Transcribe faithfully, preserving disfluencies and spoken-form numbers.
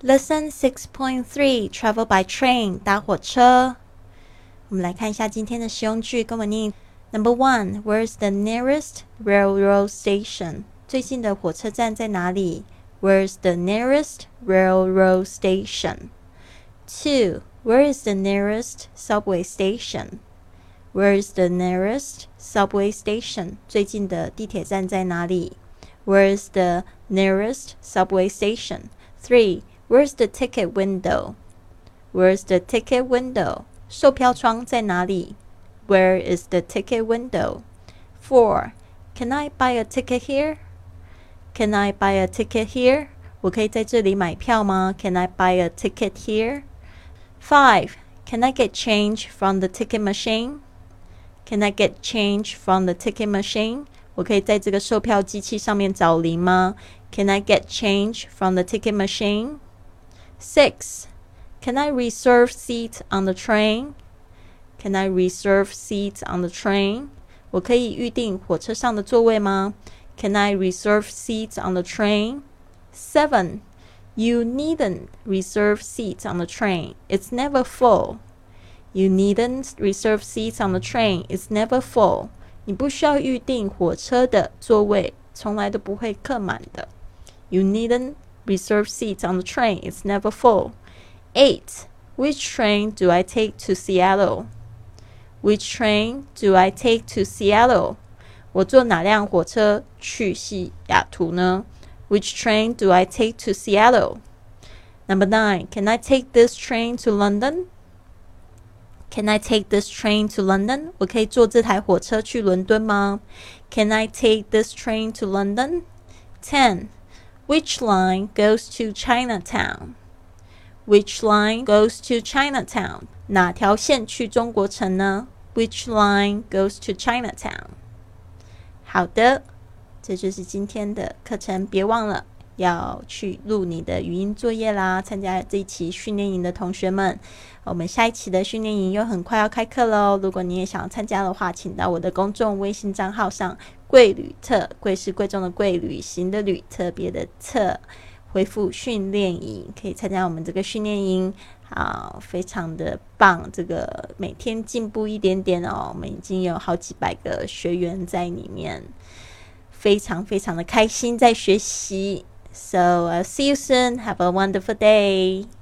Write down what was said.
Lesson six point three Travel by train 搭火车。我们来看一下今天的实用句，跟我念。Number one, where's the nearest railroad station? 最近的火车站在哪里？ Where's the nearest railroad station? Two, where is the nearest subway station? Where's the nearest subway station? 最近的地铁站在哪里？ Where's the nearest subway station? Three, where's the ticket window? Where's the ticket window? 售票窗在哪里？ Where is the ticket window? Four, can I buy a ticket here? Can I buy a ticket here? 我可以在这里买票吗？ Can I buy a ticket here? Five, can I get change from the ticket machine? Can I get change from the ticket machine? 我可以在这个售票机器上面找零吗？ Can I get change from the ticket machine? Six, can I reserve seat on the train? Can I reserve seats on the train? 我可以预定火车上的座位吗？ Can I reserve seats on the train? Seven, you needn't reserve seats on the train. It's never full. You needn't reserve seats on the train. It's never full. 你不需要预定火车的座位，从来都不会客满的。You needn't reserve seats on the train. It's never full. Eight, which train do I take to Seattle? Which train do I take to Seattle? 我坐哪辆火车去西雅图呢？ Which train do I take to Seattle? Number nine, can I take this train to London? Can I take this train to London? 我可以坐这台火车去伦敦吗？ Can I take this train to London? Ten, which line goes to Chinatown? Which line goes to Chinatown? 哪条线去中国城呢？ Which line goes to Chinatown? 好的，这就是今天的课程，别忘了要去录你的语音作业啦！参加这一期训练营的同学们，我们下一期的训练营又很快要开课喽！如果你也想参加的话，请到我的公众微信账号上“贵旅特”，贵是贵重的贵，旅行的旅，特别的特。回复训练营，可以参加我们这个训练营，好，非常的棒，这个每天进步一点点哦，我们已经有好几百个学员在里面，非常非常的开心在学习。So I'll see you soon. Have a wonderful day.